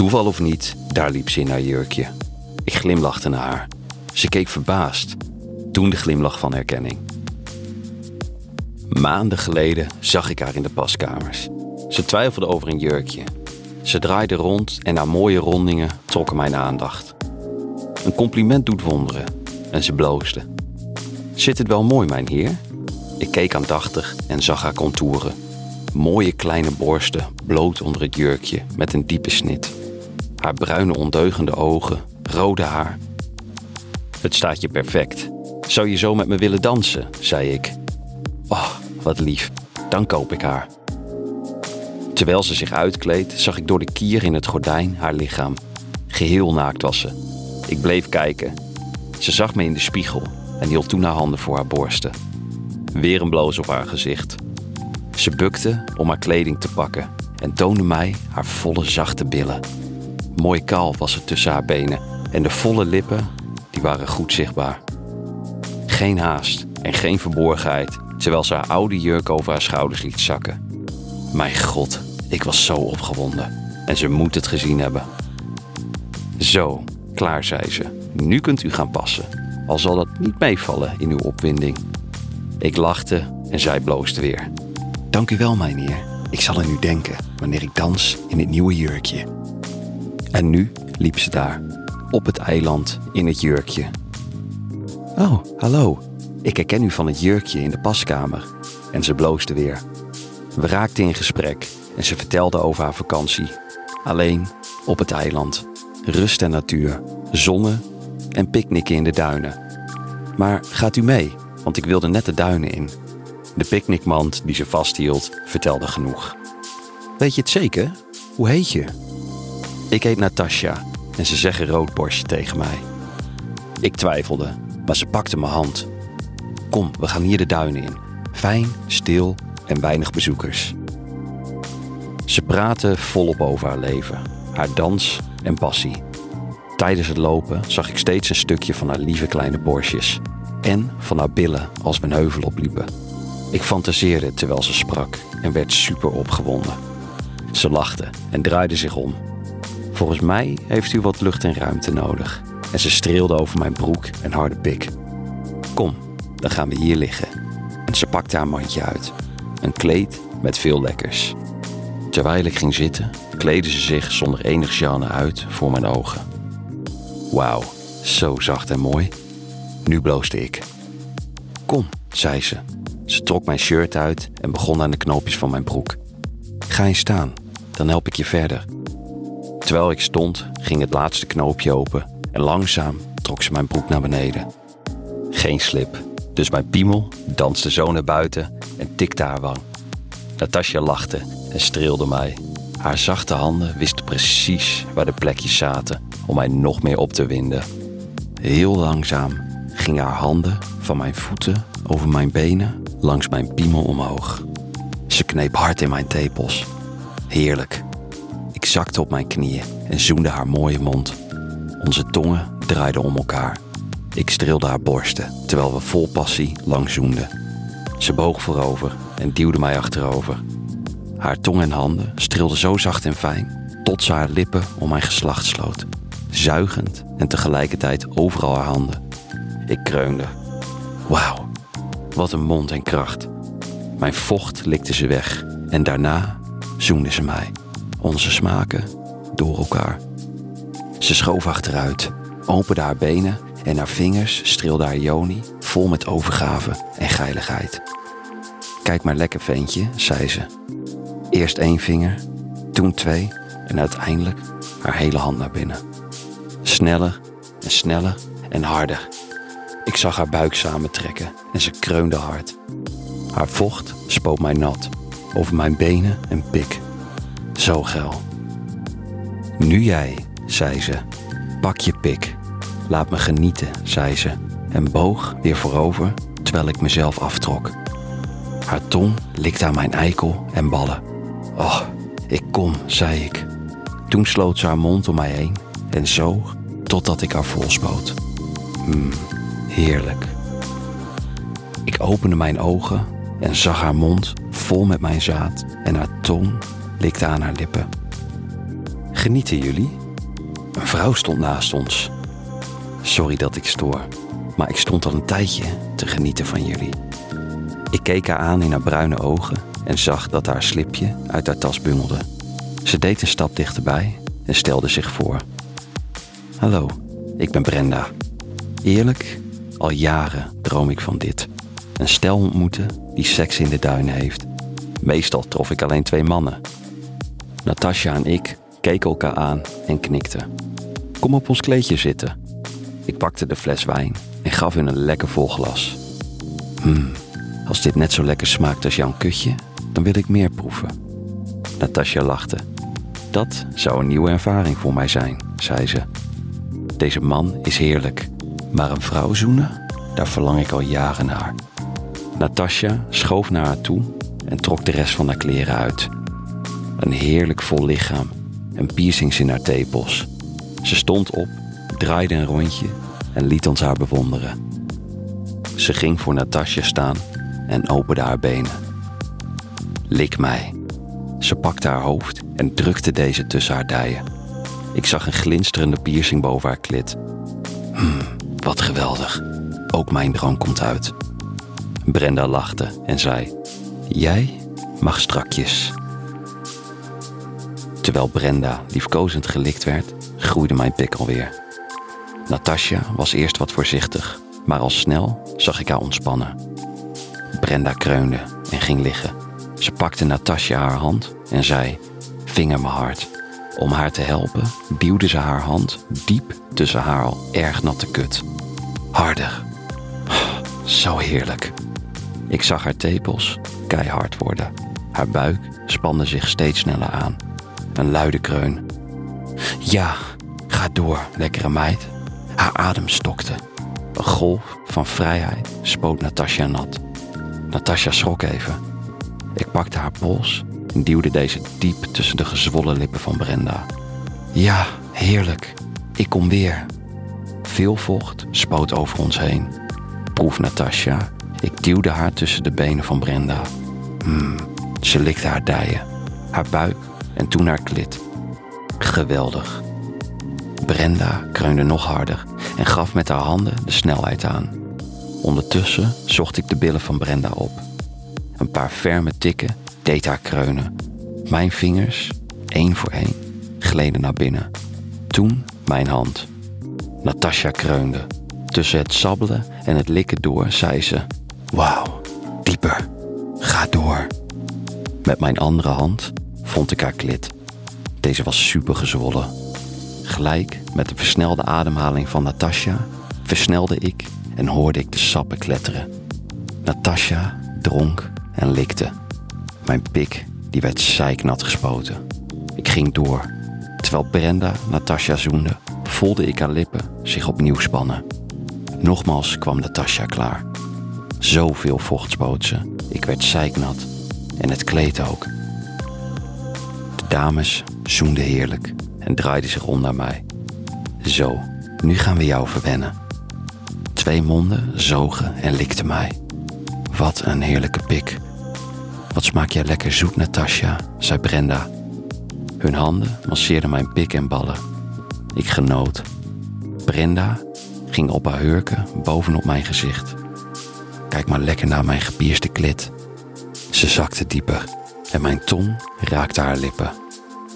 Toeval of niet, daar liep ze in haar jurkje. Ik glimlachte naar haar. Ze keek verbaasd. Toen de glimlach van herkenning. Maanden geleden zag ik haar in de paskamers. Ze twijfelde over een jurkje. Ze draaide rond en haar mooie rondingen trokken mijn aandacht. Een compliment doet wonderen en ze bloosde. Zit het wel mooi, mijn heer? Ik keek aandachtig en zag haar contouren. Mooie kleine borsten, bloot onder het jurkje met een diepe snit. Haar bruine ondeugende ogen, rode haar. Het staat je perfect. Zou je zo met me willen dansen, zei ik. Oh, wat lief. Dan koop ik haar. Terwijl ze zich uitkleedt, zag ik door de kier in het gordijn haar lichaam. Geheel naakt was ze. Ik bleef kijken. Ze zag me in de spiegel en hield toen haar handen voor haar borsten. Weer een bloos op haar gezicht. Ze bukte om haar kleding te pakken en toonde mij haar volle zachte billen. Mooi kaal was het tussen haar benen en de volle lippen, die waren goed zichtbaar. Geen haast en geen verborgenheid, terwijl ze haar oude jurk over haar schouders liet zakken. Mijn god, ik was zo opgewonden en ze moet het gezien hebben. Zo, klaar, zei ze. Nu kunt u gaan passen, al zal dat niet meevallen in uw opwinding. Ik lachte en zij bloosde weer. Dank u wel, mijn heer. Ik zal er nu denken wanneer ik dans in het nieuwe jurkje. En nu liep ze daar, op het eiland, in het jurkje. Oh, hallo. Ik herken u van het jurkje in de paskamer. En ze bloosde weer. We raakten in gesprek en ze vertelde over haar vakantie. Alleen, op het eiland. Rust en natuur, zonnen en picknicken in de duinen. Maar gaat u mee, want ik wilde net de duinen in. De picknickmand die ze vasthield, vertelde genoeg. Weet je het zeker? Hoe heet je? Ik heet Natasja en ze zeggen roodborstje tegen mij. Ik twijfelde, maar ze pakte mijn hand. Kom, we gaan hier de duinen in. Fijn, stil en weinig bezoekers. Ze praatte volop over haar leven, haar dans en passie. Tijdens het lopen zag ik steeds een stukje van haar lieve kleine borstjes. En van haar billen als we een heuvel opliepen. Ik fantaseerde terwijl ze sprak en werd super opgewonden. Ze lachte en draaide zich om. Volgens mij heeft u wat lucht en ruimte nodig. En ze streelde over mijn broek en harde pik. Kom, dan gaan we hier liggen. En ze pakte haar mandje uit. Een kleed met veel lekkers. Terwijl ik ging zitten, kleedde ze zich zonder enig genre uit voor mijn ogen. Wauw, zo zacht en mooi. Nu bloosde ik. Kom, zei ze. Ze trok mijn shirt uit en begon aan de knoopjes van mijn broek. Ga eens staan, dan help ik je verder. Terwijl ik stond, ging het laatste knoopje open en langzaam trok ze mijn broek naar beneden. Geen slip, dus mijn piemel danste zo naar buiten en tikte haar wang. Natasja lachte en streelde mij. Haar zachte handen wisten precies waar de plekjes zaten om mij nog meer op te winden. Heel langzaam gingen haar handen van mijn voeten over mijn benen langs mijn piemel omhoog. Ze kneep hard in mijn tepels. Heerlijk. Ik zakte op mijn knieën en zoende haar mooie mond. Onze tongen draaiden om elkaar. Ik streelde haar borsten terwijl we vol passie lang zoenden. Ze boog voorover en duwde mij achterover. Haar tong en handen streelden zo zacht en fijn tot ze haar lippen om mijn geslacht sloot. Zuigend en tegelijkertijd overal haar handen. Ik kreunde. Wauw. Wat een mond en kracht. Mijn vocht likte ze weg en daarna zoende ze mij. Onze smaken door elkaar. Ze schoof achteruit, opende haar benen en haar vingers streelden haar joni vol met overgave en geiligheid. Kijk maar lekker ventje, zei ze. Eerst 1 vinger, toen 2 en uiteindelijk haar hele hand naar binnen. Sneller en sneller en harder. Ik zag haar buik samentrekken en ze kreunde hard. Haar vocht spoot mij nat, over mijn benen en pik. Zo geil. Nu jij, zei ze. Pak je pik. Laat me genieten, zei ze. En boog weer voorover, terwijl ik mezelf aftrok. Haar tong likte aan mijn eikel en ballen. Oh, ik kom, zei ik. Toen sloot ze haar mond om mij heen. En zo, totdat ik haar volspoot. Heerlijk. Ik opende mijn ogen en zag haar mond vol met mijn zaad en haar tong likte aan haar lippen. Genieten jullie? Een vrouw stond naast ons. Sorry dat ik stoor, maar ik stond al een tijdje te genieten van jullie. Ik keek haar aan in haar bruine ogen en zag dat haar slipje uit haar tas bungelde. Ze deed een stap dichterbij en stelde zich voor. Hallo, ik ben Brenda. Eerlijk, al jaren droom ik van dit. Een stel ontmoeten die seks in de duinen heeft. Meestal trof ik alleen 2 mannen. Natasja en ik keken elkaar aan en knikten. Kom op ons kleedje zitten. Ik pakte de fles wijn en gaf hun een lekker vol glas. Als dit net zo lekker smaakt als jouw kutje, dan wil ik meer proeven. Natasja lachte. Dat zou een nieuwe ervaring voor mij zijn, zei ze. Deze man is heerlijk, maar een vrouw zoenen, daar verlang ik al jaren naar. Natasja schoof naar haar toe en trok de rest van haar kleren uit. Een heerlijk vol lichaam en piercings in haar tepels. Ze stond op, draaide een rondje en liet ons haar bewonderen. Ze ging voor Natasja staan en opende haar benen. Lik mij. Ze pakte haar hoofd en drukte deze tussen haar dijen. Ik zag een glinsterende piercing boven haar klit. Wat geweldig. Ook mijn droom komt uit. Brenda lachte en zei: jij mag strakjes. Terwijl Brenda liefkozend gelikt werd, groeide mijn pikkel weer. Natasja was eerst wat voorzichtig, maar al snel zag ik haar ontspannen. Brenda kreunde en ging liggen. Ze pakte Natasja haar hand en zei: vinger me hard. Om haar te helpen duwde ze haar hand diep tussen haar al erg natte kut. Harder. Zo heerlijk. Ik zag haar tepels keihard worden. Haar buik spande zich steeds sneller aan. Een luide kreun. Ja, ga door, lekkere meid. Haar adem stokte. Een golf van vrijheid spoot Natasja nat. Natasja schrok even. Ik pakte haar pols en duwde deze diep tussen de gezwollen lippen van Brenda. Ja, heerlijk. Ik kom weer. Veel vocht spoot over ons heen. Proef Natasja. Ik duwde haar tussen de benen van Brenda. Ze likte haar dijen, haar buik en toen haar klit. Geweldig. Brenda kreunde nog harder en gaf met haar handen de snelheid aan. Ondertussen zocht ik de billen van Brenda op. Een paar ferme tikken deed haar kreunen. Mijn vingers, 1 voor 1, gleden naar binnen. Toen mijn hand. Natasja kreunde. Tussen het sabbelen en het likken door zei ze: wauw, dieper, ga door. Met mijn andere hand vond ik haar klit. Deze was super gezwollen. Gelijk met de versnelde ademhaling van Natasja versnelde ik en hoorde ik de sappen kletteren. Natasja dronk en likte. Mijn pik die werd zeiknat gespoten. Ik ging door. Terwijl Brenda Natasja zoende, voelde ik haar lippen zich opnieuw spannen. Nogmaals kwam Natasja klaar. Zoveel vocht spoot ze. Ik werd zeiknat. En het kleed ook. De dames zoenden heerlijk en draaiden zich om naar mij. Zo, nu gaan we jou verwennen. 2 monden zogen en likten mij. Wat een heerlijke pik. Wat smaak jij lekker zoet, Natasja, zei Brenda. Hun handen masseerden mijn pik en ballen. Ik genoot. Brenda ging op haar hurken bovenop mijn gezicht. Kijk maar lekker naar mijn gepierste klit. Ze zakte dieper en mijn tong raakte haar lippen.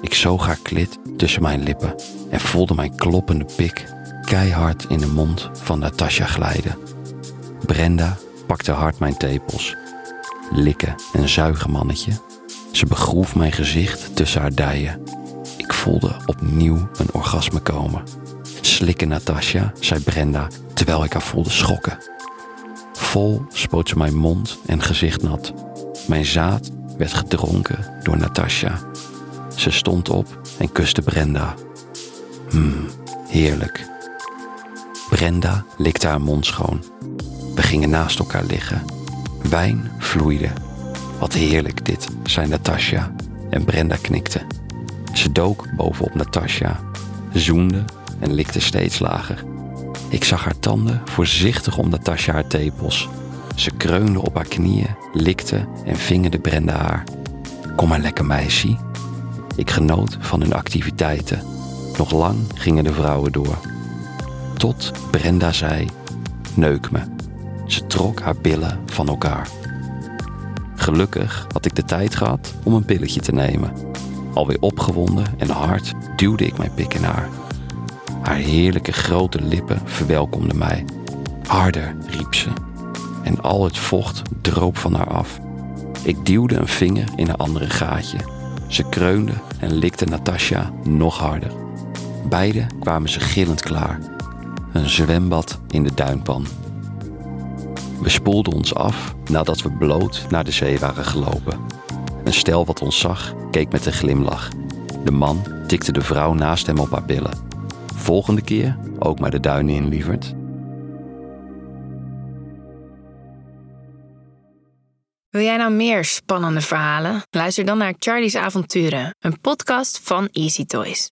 Ik zoog haar klit tussen mijn lippen en voelde mijn kloppende pik keihard in de mond van Natasja glijden. Brenda pakte hard mijn tepels. Likken en zuigen, mannetje. Ze begroef mijn gezicht tussen haar dijen. Ik voelde opnieuw een orgasme komen. Slikken, Natasja, zei Brenda, terwijl ik haar voelde schokken. Vol spoot ze mijn mond en gezicht nat. Mijn zaad werd gedronken door Natasja. Ze stond op en kuste Brenda. Heerlijk. Brenda likte haar mond schoon. We gingen naast elkaar liggen. Wijn vloeide. Wat heerlijk dit, zei Natasja. En Brenda knikte. Ze dook bovenop Natasja, zoende en likte steeds lager. Ik zag haar tanden voorzichtig om Natasja haar tepels. Ze kreunde op haar knieën, likte en vingerde Brenda haar. Kom maar lekker, meisje. Ik genoot van hun activiteiten. Nog lang gingen de vrouwen door. Tot Brenda zei: neuk me. Ze trok haar billen van elkaar. Gelukkig had ik de tijd gehad om een pilletje te nemen. Alweer opgewonden en hard duwde ik mijn pik in haar. Haar heerlijke grote lippen verwelkomden mij. Harder, riep ze. En al het vocht droop van haar af. Ik duwde een vinger in haar andere gaatje. Ze kreunde en likte Natasha nog harder. Beiden kwamen ze gillend klaar. Een zwembad in de duinpan. We spoelden ons af nadat we bloot naar de zee waren gelopen. Een stel wat ons zag, keek met een glimlach. De man tikte de vrouw naast hem op haar billen. Volgende keer ook maar de duinen in, lieverd. Wil jij nou meer spannende verhalen? Luister dan naar Charlie's Avonturen, een podcast van Easy Toys.